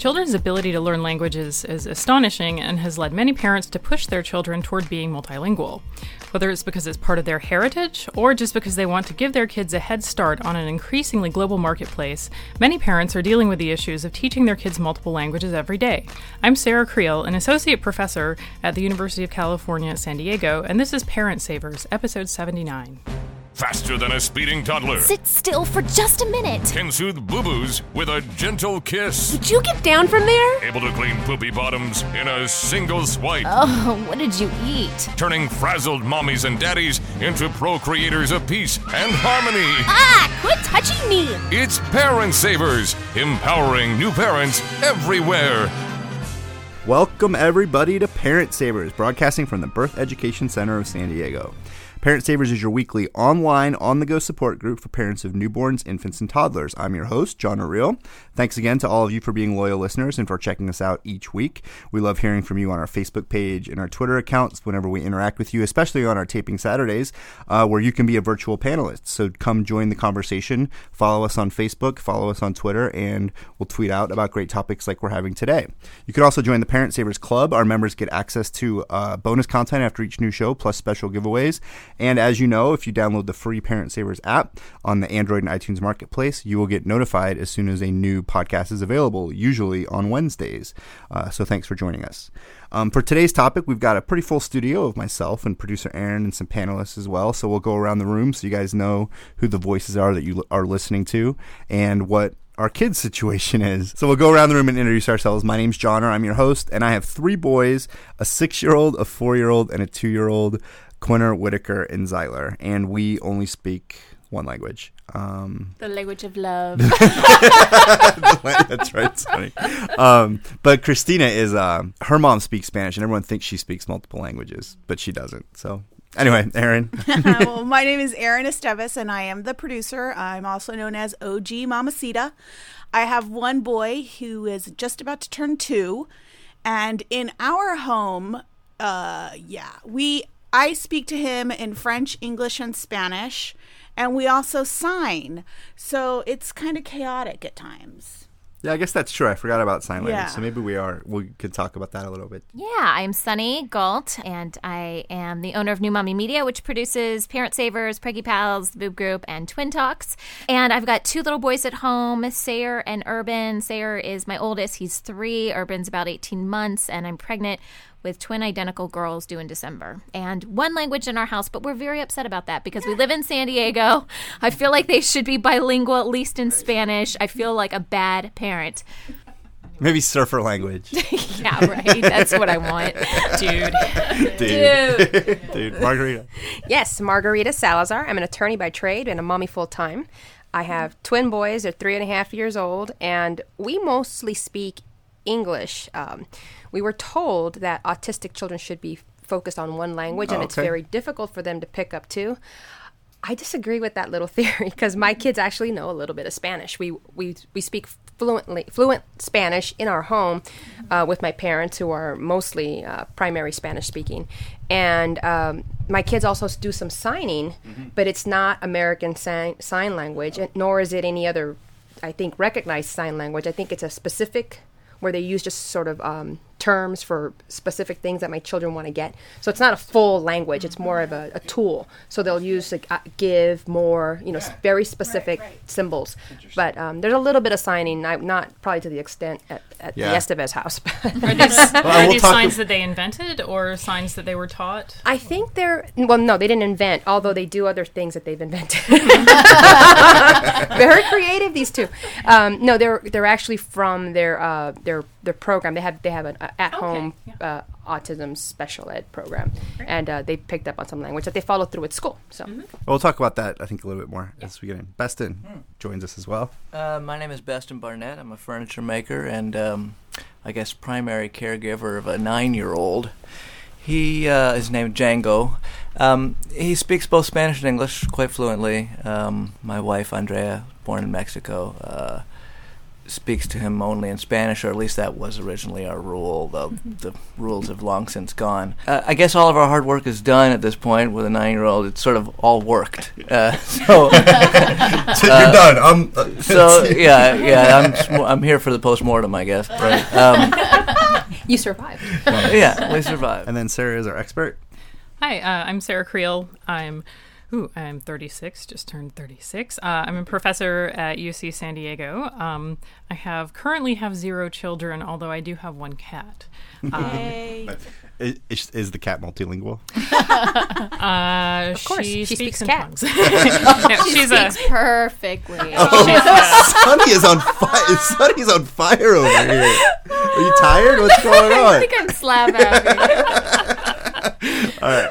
Children's ability to learn languages is astonishing and has led many parents to push their children toward being multilingual, whether it's because it's part of their heritage or just because they want to give their kids a head start on an increasingly global marketplace. Many parents are dealing with the issues of teaching their kids multiple languages every day. I'm Sarah Creel, an associate professor at the University of California, San Diego, and this is Parent Savers, episode 79. Faster than a speeding toddler. Sit still for just a minute. Can soothe boo-boos with a gentle kiss. Would you get down from there? Able to clean poopy bottoms in a single swipe. Oh, what did you eat? Turning frazzled mommies and daddies into procreators of peace and harmony. Ah, quit touching me. It's Parent Savers, empowering new parents everywhere. Welcome everybody to Parent Savers, broadcasting from the Birth Education Center of San Diego. Parent Savers is your weekly online, on-the-go support group for parents of newborns, infants, and toddlers. I'm your host, John O'Reilly. Thanks again to all of you for being loyal listeners and for checking us out each week. We love hearing from you on our Facebook page and our Twitter accounts whenever we interact with you, especially on our taping Saturdays, where you can be a virtual panelist. So come join the conversation, follow us on Facebook, follow us on Twitter, and we'll tweet out about great topics like we're having today. You can also join the Parent Savers Club. Our members get access to bonus content after each new show, plus special giveaways. And as you know, if you download the free Parent Savers app on the Android and iTunes marketplace, you will get notified as soon as a new podcast is available, usually on Wednesdays. So thanks for joining us. For today's topic, we've got a pretty full studio of myself and producer Erin and some panelists as well. So we'll go around the room so you guys know who the voices are that you are listening to and what our kids' situation is. So we'll go around the room and introduce ourselves. My name's John, or I'm your host, and I have three boys, a 6-year-old, a 4-year-old, and a 2-year-old. Quinner, Whitaker, and Zyler, and we only speak one language. The language of love. That's right, Sunny. But Christina is, her mom speaks Spanish, and everyone thinks she speaks multiple languages, but she doesn't. So anyway, Erin. Well, my name is Erin Esteves, and I am the producer. I'm also known as OG Mamacita. I have one boy who is just about to turn 2, and in our home, I speak to him in French, English, and Spanish, and we also sign. So it's kind of chaotic at times. Yeah, I guess that's true. I forgot about sign language, So maybe we could talk about that a little bit. Yeah, I'm Sunny Gault, and I am the owner of New Mommy Media, which produces Parent Savers, Preggie Pals, The Boob Group, and Twin Talks. And I've got two little boys at home, Sayer and Urban. Sayer is my oldest. He's 3. Urban's about 18 months, and I'm pregnant with twin identical girls due in December. And one language in our house, but we're very upset about that because we live in San Diego. I feel like they should be bilingual, at least in Spanish. I feel like a bad parent. Maybe surfer language. Yeah, right. That's what I want. Dude. Margarita. Yes, Margarita Salazar. I'm an attorney by trade and a mommy full time. I have twin boys. They're 3.5 years old, and we mostly speak English. We were told that autistic children should be focused on one language, and it's very difficult for them to pick up two. I disagree with that little theory because my kids actually know a little bit of Spanish. We speak fluent Spanish in our home with my parents, who are mostly primary Spanish speaking. And my kids also do some signing, but it's not American sign language, nor is it any other, I think, recognized sign language. I think it's a specific where they use just sort of terms for specific things that my children want to get. So it's not a full language. It's more of a tool. So they'll use like give, more, very specific symbols. But there's a little bit of signing, not probably to the extent at the Esteves house. Are these signs that they invented or signs that they were taught? I think no, they didn't invent, although they do other things that they've invented. Very creative, these two. No, they're actually from their their program. They have an at-home autism special ed program, and they picked up on some language that they follow through at school. So we'll talk about that, I think, a little bit more as we get in. Bestin joins us as well. My name is Bestin Barnett. I'm a furniture maker and I guess primary caregiver of a 9-year-old. He is named Django. He speaks both Spanish and English quite fluently. My wife, Andrea, born in Mexico, speaks to him only in Spanish, or at least that was originally our rule, though the rules have long since gone. I guess all of our hard work is done at this point with a 9-year-old. It's sort of all worked. So you're done. I'm here for the post-mortem, I guess. Right. You survived. Nice. Yeah, we survived. And then Sarah is our expert. Hi, I'm Sarah Creel. I'm 36, just turned 36. I'm a professor at UC San Diego. I currently have 0 children, although I do have 1 cat. Yay. Is the cat multilingual? Of course. She speaks in tongues. She speaks perfectly. Oh, Sunny is on fire. Sunny's on fire over here. Are you tired? What's going on? I think I'm slab happy. All right.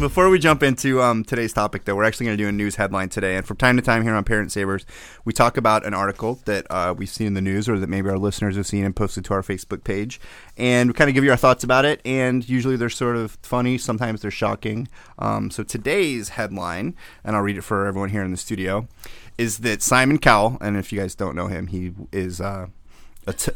Before we jump into today's topic, though, we're actually going to do a news headline today. And from time to time here on Parent Savers, we talk about an article that we've seen in the news or that maybe our listeners have seen and posted to our Facebook page. And we kind of give you our thoughts about it. And usually they're sort of funny. Sometimes they're shocking. So today's headline, and I'll read it for everyone here in the studio, is that Simon Cowell, and if you guys don't know him, he is a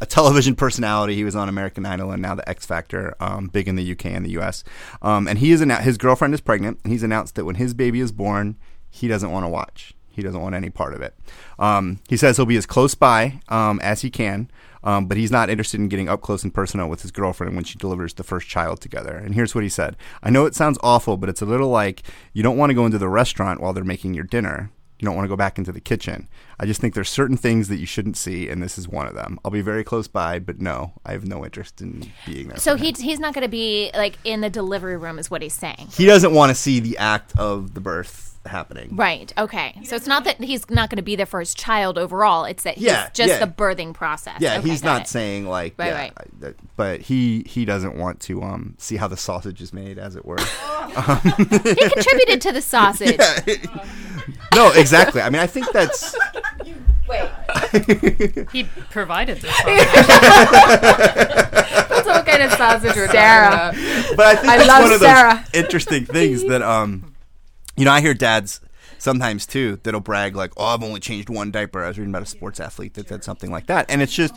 television personality. He was on American Idol and now the X Factor, big in the UK and the US. And he is his girlfriend is pregnant. And he's announced that when his baby is born, he doesn't want to watch. He doesn't want any part of it. He says he'll be as close by as he can, but he's not interested in getting up close and personal with his girlfriend when she delivers the first child together. And here's what he said. I know it sounds awful, but it's a little like you don't want to go into the restaurant while they're making your dinner. You don't want to go back into the kitchen. I just think there's certain things that you shouldn't see, and this is one of them. I'll be very close by, but no, I have no interest in being there. So he's not going to be like in the delivery room is what he's saying. He doesn't want to see the act of the birth happening. Right. Okay. So it's not that he's not going to be there for his child overall. It's that he's the birthing process. Yeah. Okay, he's not saying like, but he doesn't want to see how the sausage is made, as it were. He contributed to the sausage. Yeah. No, exactly. I mean, I think that's. Wait. He provided the sausage. That's what kind of sausage we're Sarah. But I think that's one of those interesting things that you know, I hear dads sometimes, too, that'll brag like, oh, I've only changed 1 diaper. I was reading about a sports athlete that said something like that. And it's just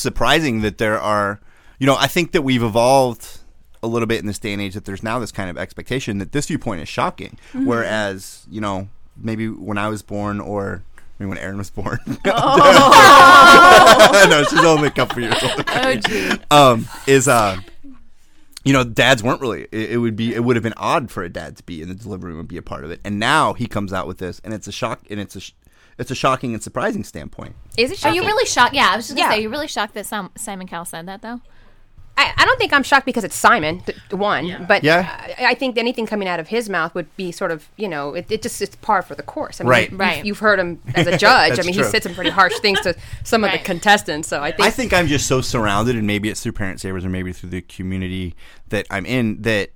surprising that there are, you know, I think that we've evolved a little bit in this day and age that there's now this kind of expectation that this viewpoint is shocking. Mm-hmm. Whereas, you know, maybe when I was born or maybe when Erin was born. Oh. No, she's only a couple years old. Oh, geez. You know, dads weren't really. It would have been odd for a dad to be in the delivery room and be a part of it. And now he comes out with this, and it's a shock, and it's a shocking and surprising standpoint. Is it? Shocking? Are you really shocked? Yeah, I was just gonna say, you're really shocked that Simon Cowell said that, though. I don't think I'm shocked because it's Simon, one. Yeah. But I think anything coming out of his mouth would be sort of, you know, it's par for the course. I mean, right. You've heard him as a judge. I mean, true. He said some pretty harsh things to some of the contestants. So I think I'm just so surrounded, and maybe it's through Parent Savers or maybe through the community that I'm in, that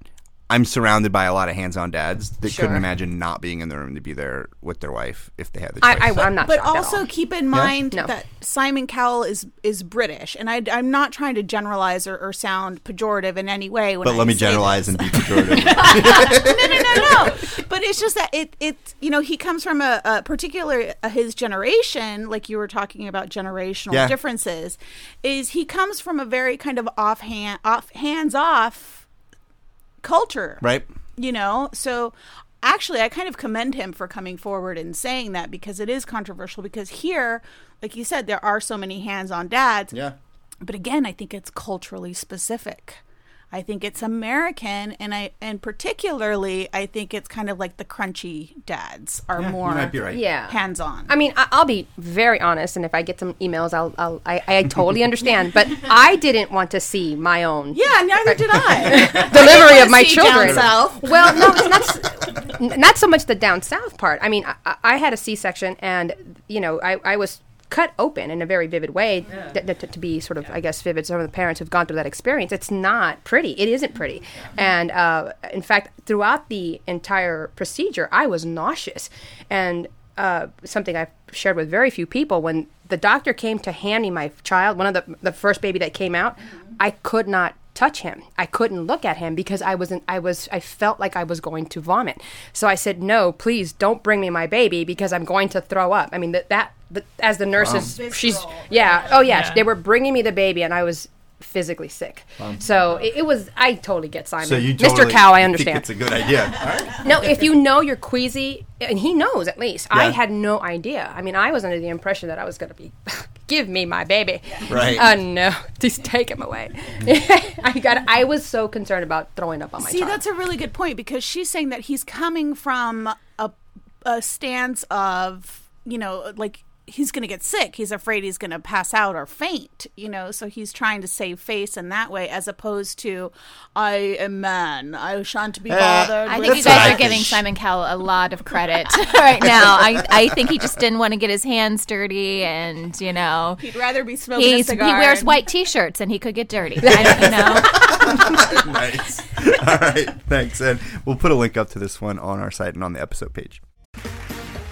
I'm surrounded by a lot of hands-on dads that couldn't imagine not being in the room to be there with their wife if they had the choice. I'm not shocked at all. But also keep in mind that Simon Cowell is British, and I'm not trying to generalize or sound pejorative in any way. But let me generalize and be pejorative. No. But it's just that you know, he comes from a particular his generation, like you were talking about generational differences. He comes from a very kind of off hands-off culture, right? You know, so actually, I kind of commend him for coming forward and saying that, because it is controversial, because here, like you said, there are so many hands on dads. Yeah. But again, I think it's culturally specific. I think it's American, and particularly, I think it's kind of like the crunchy dads are more hands on. I mean, I'll be very honest, and if I get some emails, I totally understand. But I didn't want to see my own. Yeah, neither did I. Delivery of my children. Down south. Well, no, it's not so much the down south part. I mean, I had a C-section, and you know, I was cut open in a very vivid way, to be sort of, I guess, vivid. Some of the parents who've gone through that experience, it's not pretty. It isn't pretty. And in fact, throughout the entire procedure, I was nauseous. And something I've shared with very few people, when the doctor came to hand me my child, one of the first baby that came out, I could not touch him. I couldn't look at him because I felt like I was going to vomit. So I said, no, please don't bring me my baby because I'm going to throw up. I mean, as the nurses, they were bringing me the baby and I was physically sick. So it was, I totally get Simon. So you totally, Mr. Cow, I understand. It's a good idea. All right. No, if you know you're queasy, and he knows at least, I had no idea. I mean, I was under the impression that I was going to be... give me my baby. Right. No. Just take him away. I was so concerned about throwing up on my child. See, that's a really good point, because she's saying that he's coming from a stance of, you know, like he's going to get sick. He's afraid he's going to pass out or faint, you know, so he's trying to save face in that way, as opposed to, I am man. I shan't be bothered. I think you guys are giving Simon Cowell a lot of credit right now. I think he just didn't want to get his hands dirty, and, you know. He'd rather be smoking a cigar. He wears white T-shirts and he could get dirty, you know. Nice. All right. Thanks. And we'll put a link up to this one on our site and on the episode page.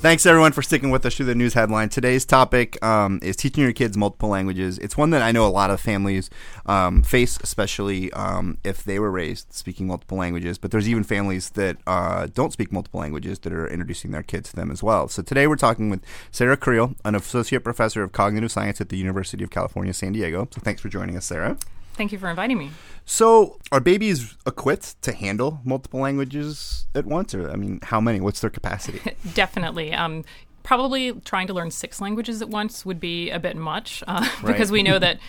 Thanks, everyone, for sticking with us through the news headline. Today's topic is teaching your kids multiple languages. It's one that I know a lot of families face, especially if they were raised speaking multiple languages. But there's even families that don't speak multiple languages that are introducing their kids to them as well. So today we're talking with Sarah Creel, an associate professor of cognitive science at the University of California, San Diego. So thanks for joining us, Sarah. Thank you for inviting me. So are babies equipped to handle multiple languages at once? Or, I mean, how many? What's their capacity? Definitely. Probably trying to learn 6 languages at once would be a bit much because we know that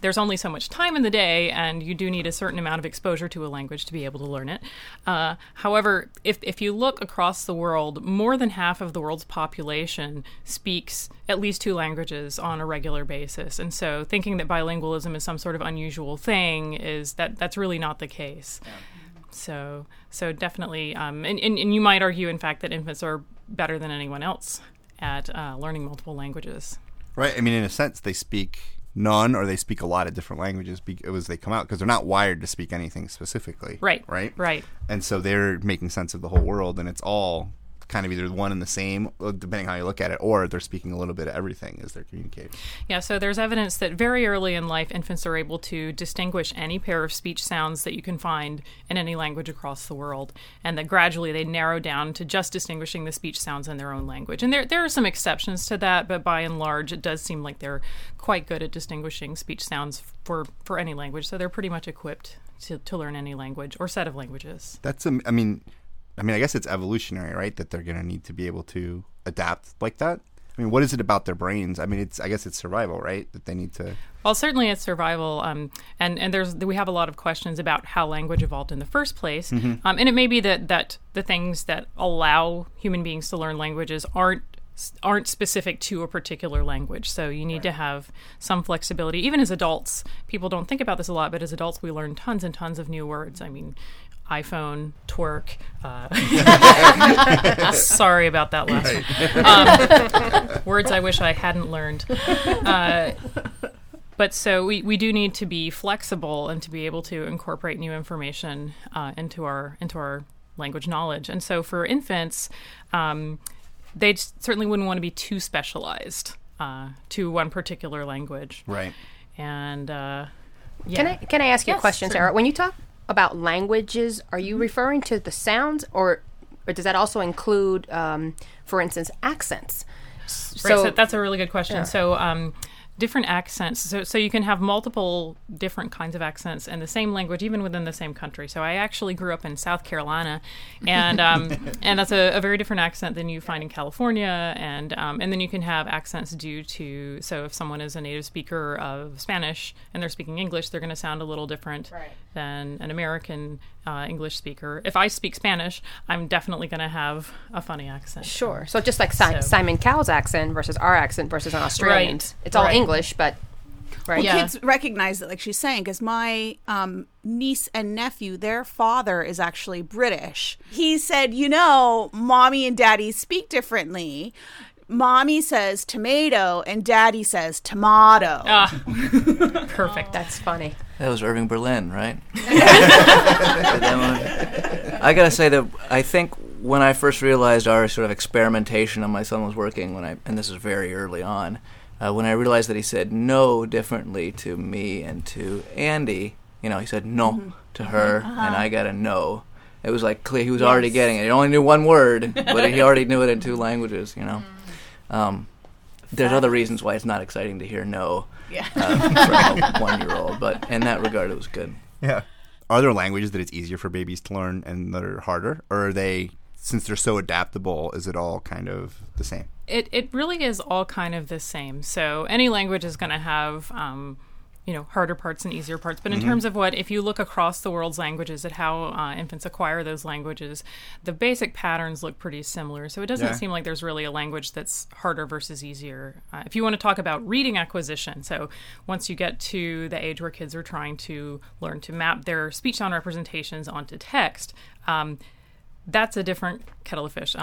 there's only so much time in the day, and you do need a certain amount of exposure to a language to be able to learn it. However, if you look across the world, more than half of the world's population speaks at least 2 languages on a regular basis. And so thinking that bilingualism is some sort of unusual thing, is that's really not the case. Yeah. So definitely, and you might argue, in fact, that infants are better than anyone else at learning multiple languages. Right. I mean, in a sense, they speak... none, or they speak a lot of different languages as they come out, because they're not wired to speak anything specifically. Right. And so they're making sense of the whole world, and it's all kind of either one and the same, depending how you look at it, or they're speaking a little bit of everything as they're communicating. Yeah, so there's evidence that very early in life, infants are able to distinguish any pair of speech sounds that you can find in any language across the world, and that gradually they narrow down to just distinguishing the speech sounds in their own language. And there are some exceptions to that, but by and large, it does seem like they're quite good at distinguishing speech sounds for any language, so they're pretty much equipped to learn any language or set of languages. That's, I mean, I guess it's evolutionary, right, that they're going to need to be able to adapt like that? I mean, what is it about their brains? I mean, I guess it's survival, right, that they need to... Well, certainly it's survival, and we have a lot of questions about how language evolved in the first place, and it may be that the things that allow human beings to learn languages aren't specific to a particular language. So you need to have some flexibility. Even as adults, people don't think about this a lot, but as adults, we learn tons and tons of new words. I mean... iPhone, twerk. Sorry about that last one. Words I wish I hadn't learned. But so we do need to be flexible and to be able to incorporate new information into our language knowledge. And so for infants, they certainly wouldn't want to be too specialized to one particular language. Right. And yeah. Can I ask you a question, Sarah? When you talk about languages, are you referring to the sounds, or does that also include, for instance, accents? So that's a really good question. Yeah. So different accents. So you can have multiple different kinds of accents in the same language, even within the same country. So I actually grew up in South Carolina, and and that's a very different accent than you find in California. And then you can have accents due to, so if someone is a native speaker of Spanish and they're speaking English, they're going to sound a little different than an American English speaker. If I speak Spanish, I'm definitely going to have a funny accent. Sure. So just like Simon Cowell's accent versus our accent versus an Australian. Right. It's all English, but... Right. Well, yeah. Kids recognize that, like she's saying, because my niece and nephew, their father is actually British. He said, you know, mommy and daddy speak differently. Mommy says tomato and daddy says tomato. Perfect. That's funny. That was Irving Berlin, right? I got to say that I think when I first realized our sort of experimentation on my son was working, and this is very early on, when I realized that he said no differently to me and to Andy, you know, he said no to her, and I got a no. It was like clear he was already getting it. He only knew one word, but he already knew it in two languages, you know. There's other reasons why it's not exciting to hear no for a 1-year-old, but in that regard, it was good. Yeah. Are there languages that it's easier for babies to learn and that are harder, or are they... Since they're so adaptable, is it all kind of the same? It really is all kind of the same. So any language is going to have, harder parts and easier parts. But in terms of if you look across the world's languages at how infants acquire those languages, the basic patterns look pretty similar. So it doesn't seem like there's really a language that's harder versus easier. If you want to talk about reading acquisition, so once you get to the age where kids are trying to learn to map their speech sound representations onto text, that's a different kettle of fish.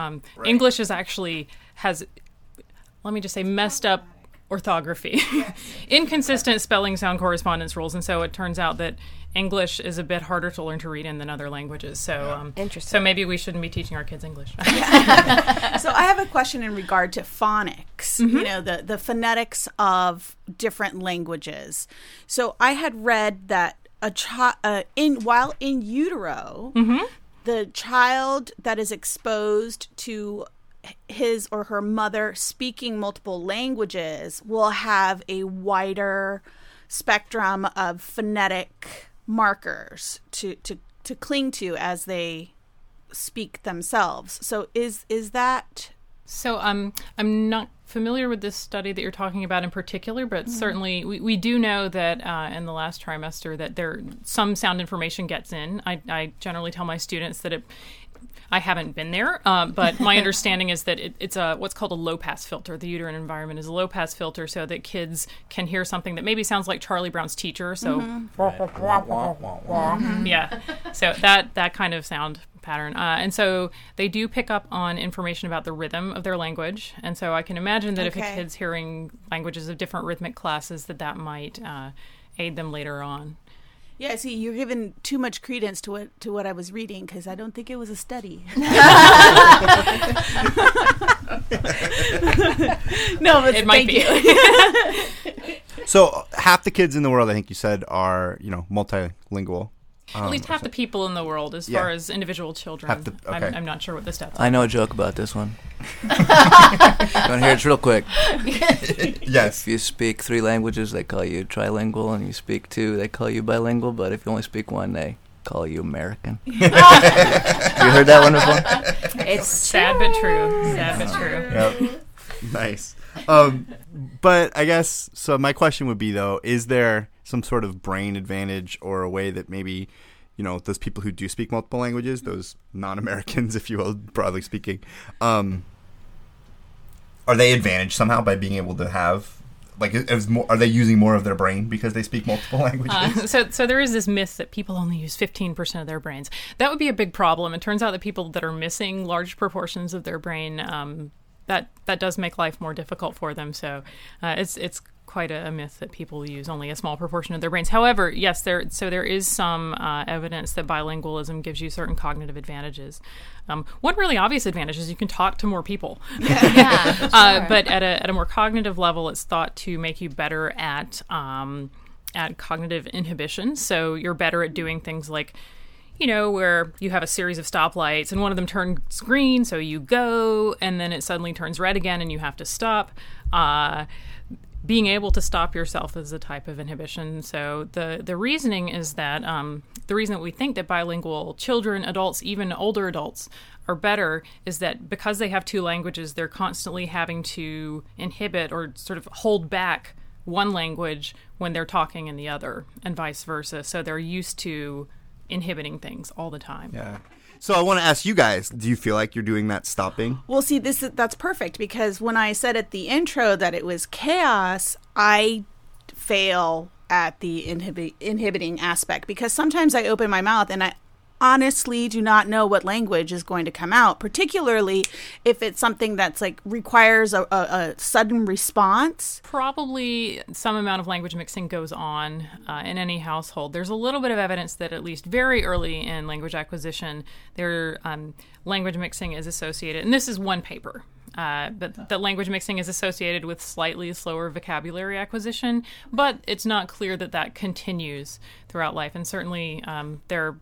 English is actually messed up orthography, inconsistent spelling, sound correspondence rules. And so it turns out that English is a bit harder to learn to read in than other languages. So interesting. So maybe we shouldn't be teaching our kids English. So I have a question in regard to phonics, you know, the phonetics of different languages. So I had read that while in utero, the child that is exposed to his or her mother speaking multiple languages will have a wider spectrum of phonetic markers to cling to as they speak themselves. So is that... So I'm not familiar with this study that you're talking about in particular, but certainly we do know that in the last trimester that there some sound information gets in. I generally tell my students that I haven't been there, but my understanding is that it's what's called a low-pass filter. The uterine environment is a low-pass filter so that kids can hear something that maybe sounds like Charlie Brown's teacher. So so that kind of sound pattern. And so they do pick up on information about the rhythm of their language. And so I can imagine that if a kid's hearing languages of different rhythmic classes, that might aid them later on. Yeah, see, you're giving too much credence to what I was reading because I don't think it was a study. No, but it might be. So half the kids in the world, I think you said, are, multilingual. At least half the people in the world, as far as individual children. I'm not sure what the stats are. I know a joke about this one. You want to hear it real quick? Yes. If you speak 3 languages, they call you trilingual, and you speak 2, they call you bilingual, but if you only speak 1, they call you American. You heard that one before? It's sad but true. Sad but true. Yep. Nice. But I guess, so my question would be, though, is there some sort of brain advantage or a way that maybe, those people who do speak multiple languages, those non-Americans, if you will, broadly speaking, are they advantaged somehow by being able to have, are they using more of their brain because they speak multiple languages? So there is this myth that people only use 15% of their brains. That would be a big problem. It turns out that people that are missing large proportions of their brain, that does make life more difficult for them. So it's quite a myth that people use only a small proportion of their brains. However, yes, there is some evidence that bilingualism gives you certain cognitive advantages. One really obvious advantage is you can talk to more people. Yeah, sure. But at a more cognitive level, it's thought to make you better at cognitive inhibition. So you're better at doing things like, you know, where you have a series of stoplights and one of them turns green, so you go, and then it suddenly turns red again and you have to stop. Being able to stop yourself is a type of inhibition. So the reasoning is that the reason that we think that bilingual children, adults, even older adults are better is that because they have two languages, they're constantly having to inhibit or sort of hold back one language when they're talking in the other and vice versa. So they're used to inhibiting things all the time. Yeah. So I want to ask you guys, do you feel like you're doing that stopping? Well, see, that's perfect, because when I said at the intro that it was chaos, I fail at the inhibiting aspect, because sometimes I open my mouth and I honestly do not know what language is going to come out, particularly if it's something that's like requires a sudden response. Probably some amount of language mixing goes on in any household. There's a little bit of evidence that at least very early in language acquisition, their language mixing is associated, and this is one paper, but that language mixing is associated with slightly slower vocabulary acquisition, but it's not clear that that continues throughout life, and certainly there are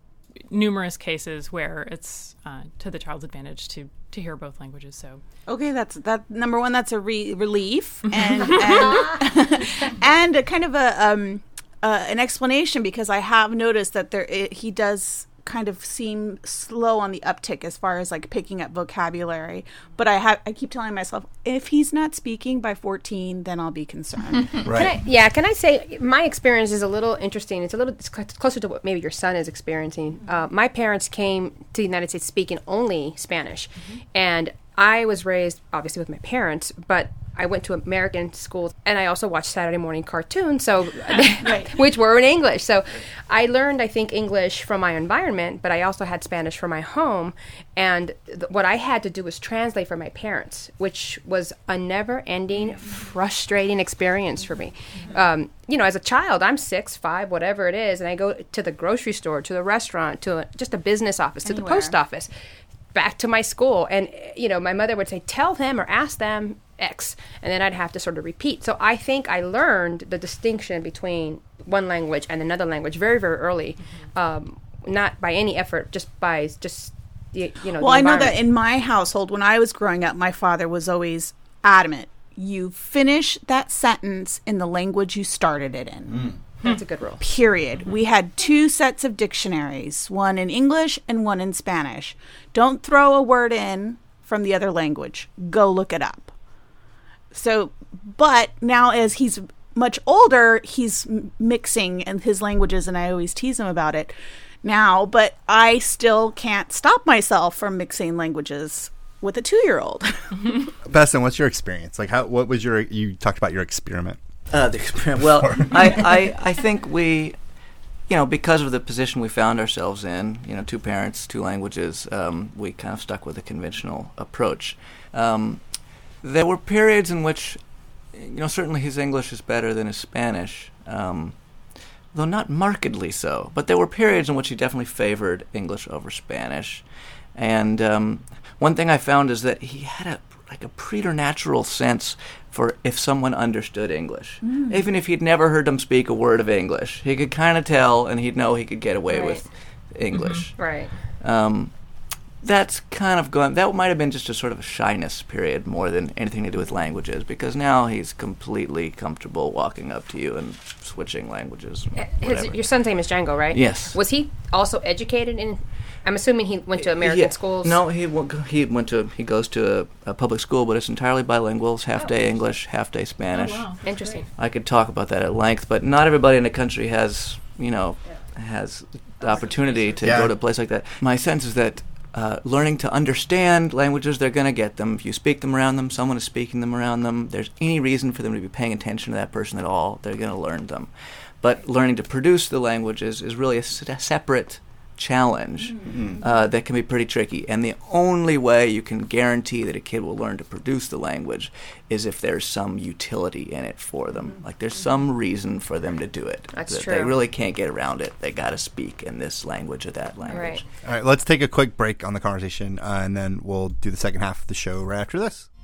numerous cases where it's to the child's advantage to hear both languages. So okay, that's number one. That's a relief and and a kind of an explanation, because I have noticed that he does kind of seem slow on the uptick as far as like picking up vocabulary. But I keep telling myself, if he's not speaking by 14, then I'll be concerned. Right? Can I say my experience is a little interesting? It's closer to what maybe your son is experiencing. My parents came to the United States speaking only Spanish, and I was raised obviously with my parents, but I went to American schools, and I also watched Saturday morning cartoons, so which were in English. So I learned, I think, English from my environment, but I also had Spanish from my home. And what I had to do was translate for my parents, which was a never-ending, frustrating experience for me. You know, as a child, I'm 6'5", whatever it is, and I go to the grocery store, to the restaurant, to just a business office, to the post office, back to my school. And, you know, my mother would say, tell them or ask them X, and then I'd have to sort of repeat. So I think I learned the distinction between one language and another language very, very early, not by any effort, just by I know that in my household, when I was growing up, my father was always adamant, you finish that sentence in the language you started it in. That's a good rule. Period. We had two sets of dictionaries, one in English and one in Spanish. Don't throw a word in from the other language. Go look it up. So, but now as he's much older, he's mixing and his languages, and I always tease him about it now, but I still can't stop myself from mixing languages with a 2-year-old. Bestin, what's your experience? Like, what was you talked about your experiment. The experiment. Well, I think we, you know, because of the position we found ourselves in, you know, two parents, two languages, we kind of stuck with a conventional approach. There were periods in which, you know, certainly his English is better than his Spanish, though not markedly so. But there were periods in which he definitely favored English over Spanish. And one thing I found is that he had a preternatural sense for if someone understood English. Even if he'd never heard them speak a word of English, he could kind of tell, and he'd know he could get away with English. That's kind of gone. That might have been just a sort of a shyness period more than anything to do with languages, because now he's completely comfortable walking up to you and switching languages. And your son's name is Django, right? Yes. Was he also educated in? I'm assuming he went to American schools. No, he goes to a public school, but it's entirely bilingual. It's half day English, half day Spanish. Oh, wow. Interesting. I could talk about that at length, but not everybody in the country has, you know, has the opportunity to go to a place like that. My sense is that learning to understand languages, they're going to get them. If you speak them around them, someone is speaking them around them, there's any reason for them to be paying attention to that person at all, they're going to learn them. But learning to produce the languages is really a separate challenge that can be pretty tricky. And the only way you can guarantee that a kid will learn to produce the language is if there's some utility in it for them. Like there's some reason for them to do it. That's true. They really can't get around it. They got to speak in this language or that language. Right. All right, let's take a quick break on the conversation and then we'll do the second half of the show right after this.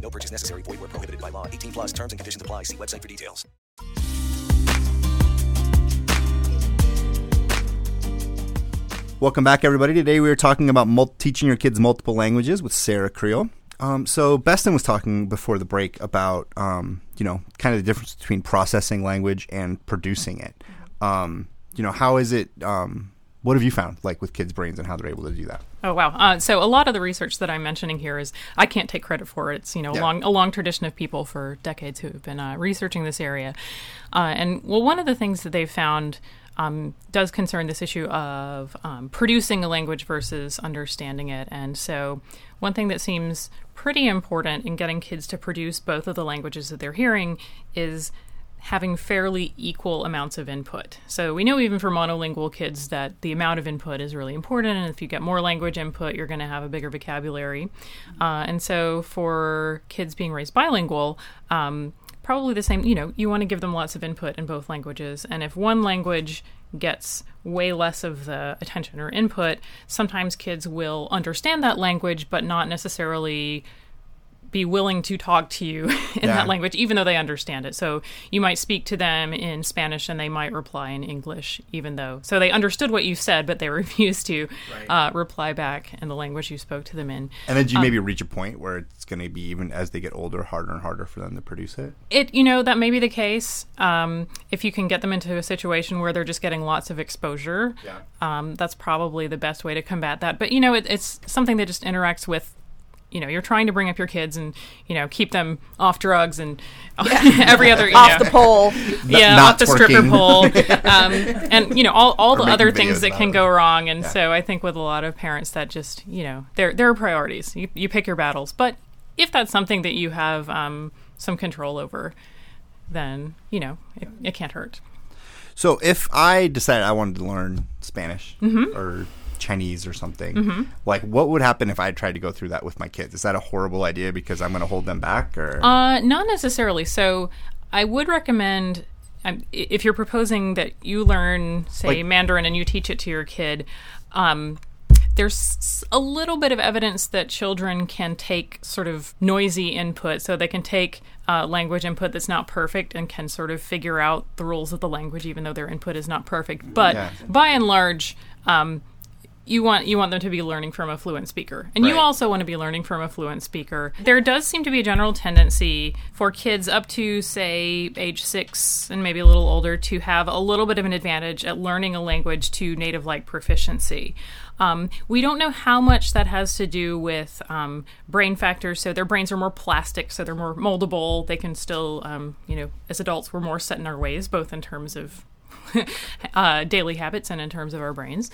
No purchase necessary. Void where prohibited by law. 18 plus terms and conditions apply. See website for details. Welcome back, everybody. Today we are talking about teaching your kids multiple languages with Sarah Creel. So Bestin was talking before the break about, kind of the difference between processing language and producing it. How is it... what have you found, like, with kids' brains and how they're able to do that? Oh, wow. So a lot of the research that I'm mentioning here is, I can't take credit for it. It's, a long tradition of people for decades who have been researching this area. One of the things that they've found does concern this issue of producing a language versus understanding it. And so one thing that seems pretty important in getting kids to produce both of the languages that they're hearing is having fairly equal amounts of input. So we know even for monolingual kids that the amount of input is really important, and if you get more language input, you're going to have a bigger vocabulary. And so for kids being raised bilingual, probably the same, you want to give them lots of input in both languages, and if one language gets way less of the attention or input, sometimes kids will understand that language but not necessarily be willing to talk to you in that language, even though they understand it. So you might speak to them in Spanish and they might reply in English, even though... So they understood what you said, but they refused to reply back in the language you spoke to them in. And then do you maybe reach a point where it's going to be, even as they get older, harder and harder for them to produce it? That may be the case. If you can get them into a situation where they're just getting lots of exposure, that's probably the best way to combat that. But, it's something that just interacts with... you're trying to bring up your kids and, keep them off drugs and every other... off the pole. Off the stripper pole. And, all the other things that can go wrong. And so I think with a lot of parents that just, there are priorities. You pick your battles. But if that's something that you have some control over, then, it can't hurt. So if I decided I wanted to learn Spanish or... Chinese or something, like what would happen if I tried to go through that with my kids? Is that a horrible idea because I'm going to hold them back? Or not necessarily. So I would recommend, if you're proposing that you learn, say, Mandarin and you teach it to your kid, there's a little bit of evidence that children can take sort of noisy input. So they can take language input that's not perfect and can sort of figure out the rules of the language even though their input is not perfect. But by and large... You want them to be learning from a fluent speaker. And you also want to be learning from a fluent speaker. There does seem to be a general tendency for kids up to, say, age 6 and maybe a little older to have a little bit of an advantage at learning a language to native-like proficiency. We don't know how much that has to do with brain factors. So their brains are more plastic, so they're more moldable. They can still, as adults, we're more set in our ways, both in terms of daily habits and in terms of our brains.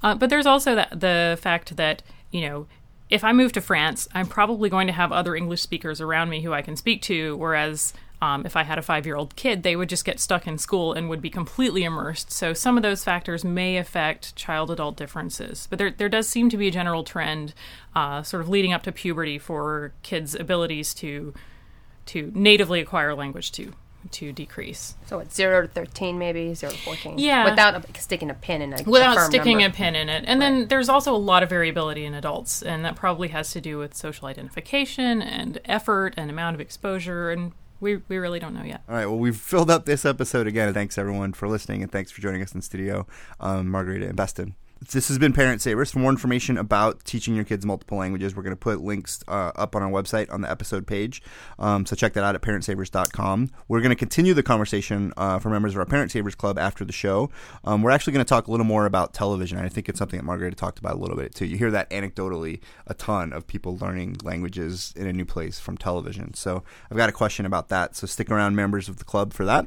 But there's also the fact that, if I move to France, I'm probably going to have other English speakers around me who I can speak to, whereas if I had a 5-year-old kid, they would just get stuck in school and would be completely immersed. So some of those factors may affect child-adult differences. But there does seem to be a general trend sort of leading up to puberty for kids' abilities to natively acquire language to decrease. So it's 0 to 13 maybe, 0 to 14. Yeah. Without sticking a pin in it. And then there's also a lot of variability in adults, and that probably has to do with social identification and effort and amount of exposure, and we really don't know yet. All right, well, we've filled up this episode again. Thanks, everyone, for listening, and thanks for joining us in studio, Margarita and Bestin. This has been Parent Savers. For more information about teaching your kids multiple languages, we're going to put links up on our website on the episode page. So check that out at parentsavers.com. We're going to continue the conversation for members of our Parent Savers Club after the show. We're actually going to talk a little more about television. I think it's something that Margarita talked about a little bit, too. You hear that anecdotally a ton of people learning languages in a new place from television. So I've got a question about that. So stick around, members of the club, for that.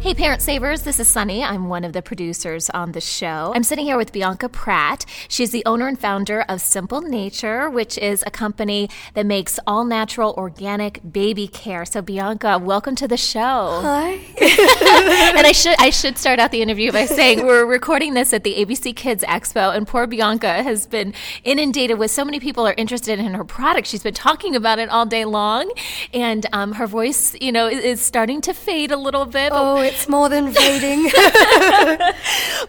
Hey, Parent Savers, this is Sunny. I'm one of the producers on the show. I'm sitting here with Bianca Pratt. She's the owner and founder of Simple Nature, which is a company that makes all-natural, organic baby care. So, Bianca, welcome to the show. Hi. And I should start out the interview by saying we're recording this at the ABC Kids Expo, and poor Bianca has been inundated with so many people are interested in her product. She's been talking about it all day long, and her voice, you know, is starting to fade a little bit. Oh, it's more than fading.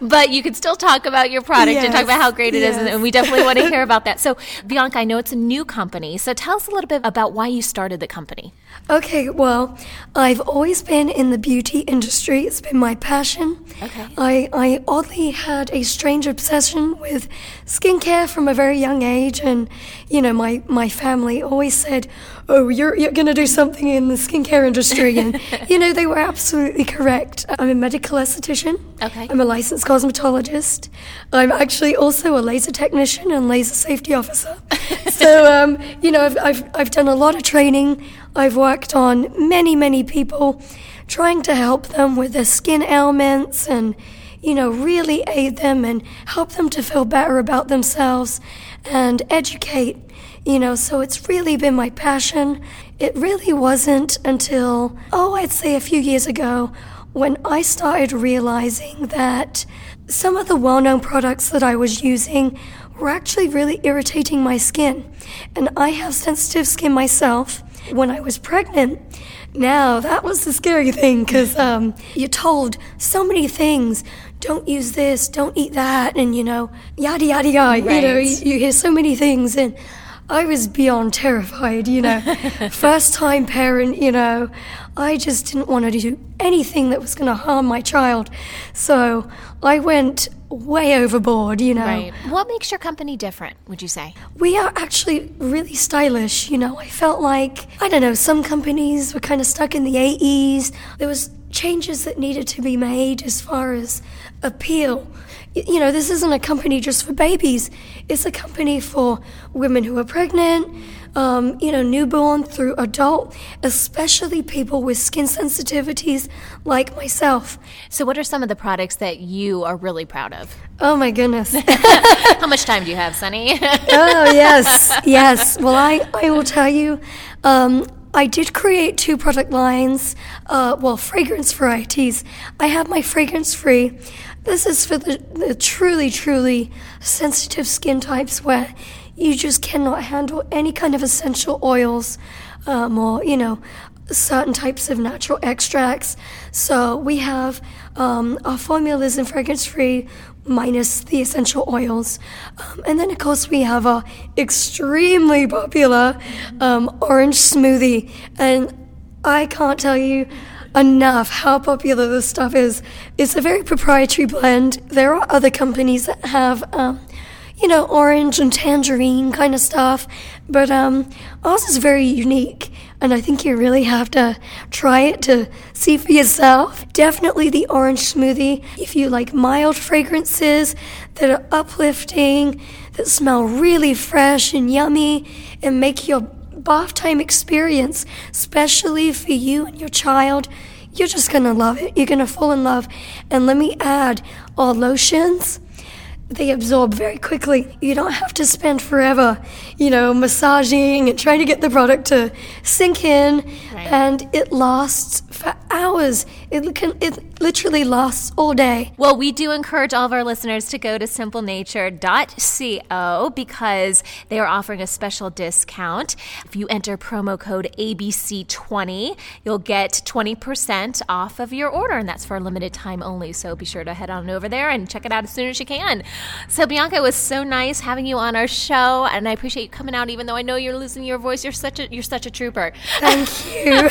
But you can still talk about your product and talk about how great it is, and we definitely want to hear about that. So, Bianca, I know it's a new company, so tell us a little bit about why you started the company. Okay, well, I've always been in the beauty industry. It's been my passion. Okay. I oddly had a strange obsession with skincare from a very young age, and, you know, my family always said, oh, you're going to do something in the skincare industry, and, you know, they were absolutely correct. I'm a medical esthetician. Okay. I'm a licensed cosmetologist. I'm actually also a laser technician and laser safety officer. So, you know, I've done a lot of training. I've worked on many people, trying to help them with their skin ailments and, you know, really aid them and help them to feel better about themselves and educate. You know, so it's really been my passion. It really wasn't until, I'd say a few years ago, when I started realizing that some of the well-known products that I was using were actually really irritating my skin. And I have sensitive skin myself. When I was pregnant, now that was the scary thing, because you're told so many things. Don't use this, don't eat that, and, you know, yada, yada, yada. Right. You know, you hear so many things, and I was beyond terrified, you know. First-time parent, you know. I just didn't want to do anything that was going to harm my child. So I went way overboard, you know. Right. What makes your company different, would you say? We are actually really stylish, you know. I felt like, I don't know, some companies were kind of stuck in the 80s. There was changes that needed to be made as far as appeal. You know, this isn't a company just for babies. It's a company for women who are pregnant, you know, newborn through adult, especially people with skin sensitivities like myself. So what are some of the products that you are really proud of? Oh, my goodness. How much time do you have, Sunny? Yes. Well, I will tell you, I did create two product lines, fragrance varieties. I have my Fragrance Free. This is for the truly sensitive skin types where you just cannot handle any kind of essential oils or, you know, certain types of natural extracts. So we have our formulas in Fragrance Free minus the essential oils. And then, of course, we have our extremely popular orange smoothie. And I can't tell you enough how popular this stuff is. It's a very proprietary blend. There are other companies that have, you know, orange and tangerine kind of stuff, but ours is very unique, and I think you really have to try it to see for yourself. Definitely the orange smoothie. If you like mild fragrances that are uplifting, that smell really fresh and yummy, and make your bath time experience, especially for you and your child, you're just going to love it. You're going to fall in love. And let me add, our lotions, they absorb very quickly. You don't have to spend forever, massaging and trying to get the product to sink in. Right. And it lasts for hours. It literally lasts all day. Well, we do encourage all of our listeners to go to simplenature.co because they are offering a special discount. If you enter promo code ABC20, you'll get 20% off of your order, and that's for a limited time only. So be sure to head on over there and check it out as soon as you can. So Bianca, it was so nice having you on our show, and I appreciate you coming out, even though I know you're losing your voice. You're such a trooper. Thank you.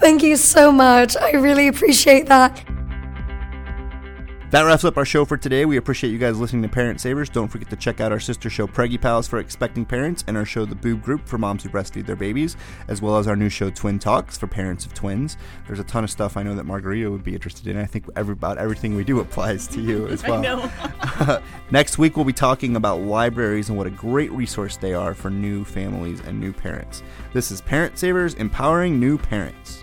Thank you so much. I really appreciate that. That wraps up our show for today. We appreciate you guys listening to Parent Savers. Don't forget to check out our sister show, Preggie Pals, for expecting parents, and our show, The Boob Group, for moms who breastfeed their babies, as well as our new show, Twin Talks, for parents of twins. There's a ton of stuff I know that Margarita would be interested in. I think about everything we do applies to you as well. I know. Next week, we'll be talking about libraries and what a great resource they are for new families and new parents. This is Parent Savers, empowering new parents.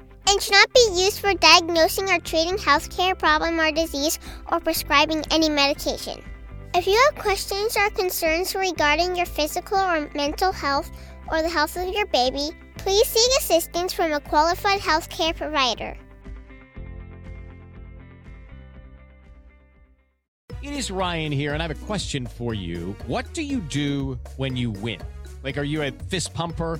and should not be used for diagnosing or treating healthcare problem or disease or prescribing any medication. If you have questions or concerns regarding your physical or mental health or the health of your baby, please seek assistance from a qualified healthcare provider. It is Ryan here, and I have a question for you. What do you do when you win? Like, are you a fist pumper?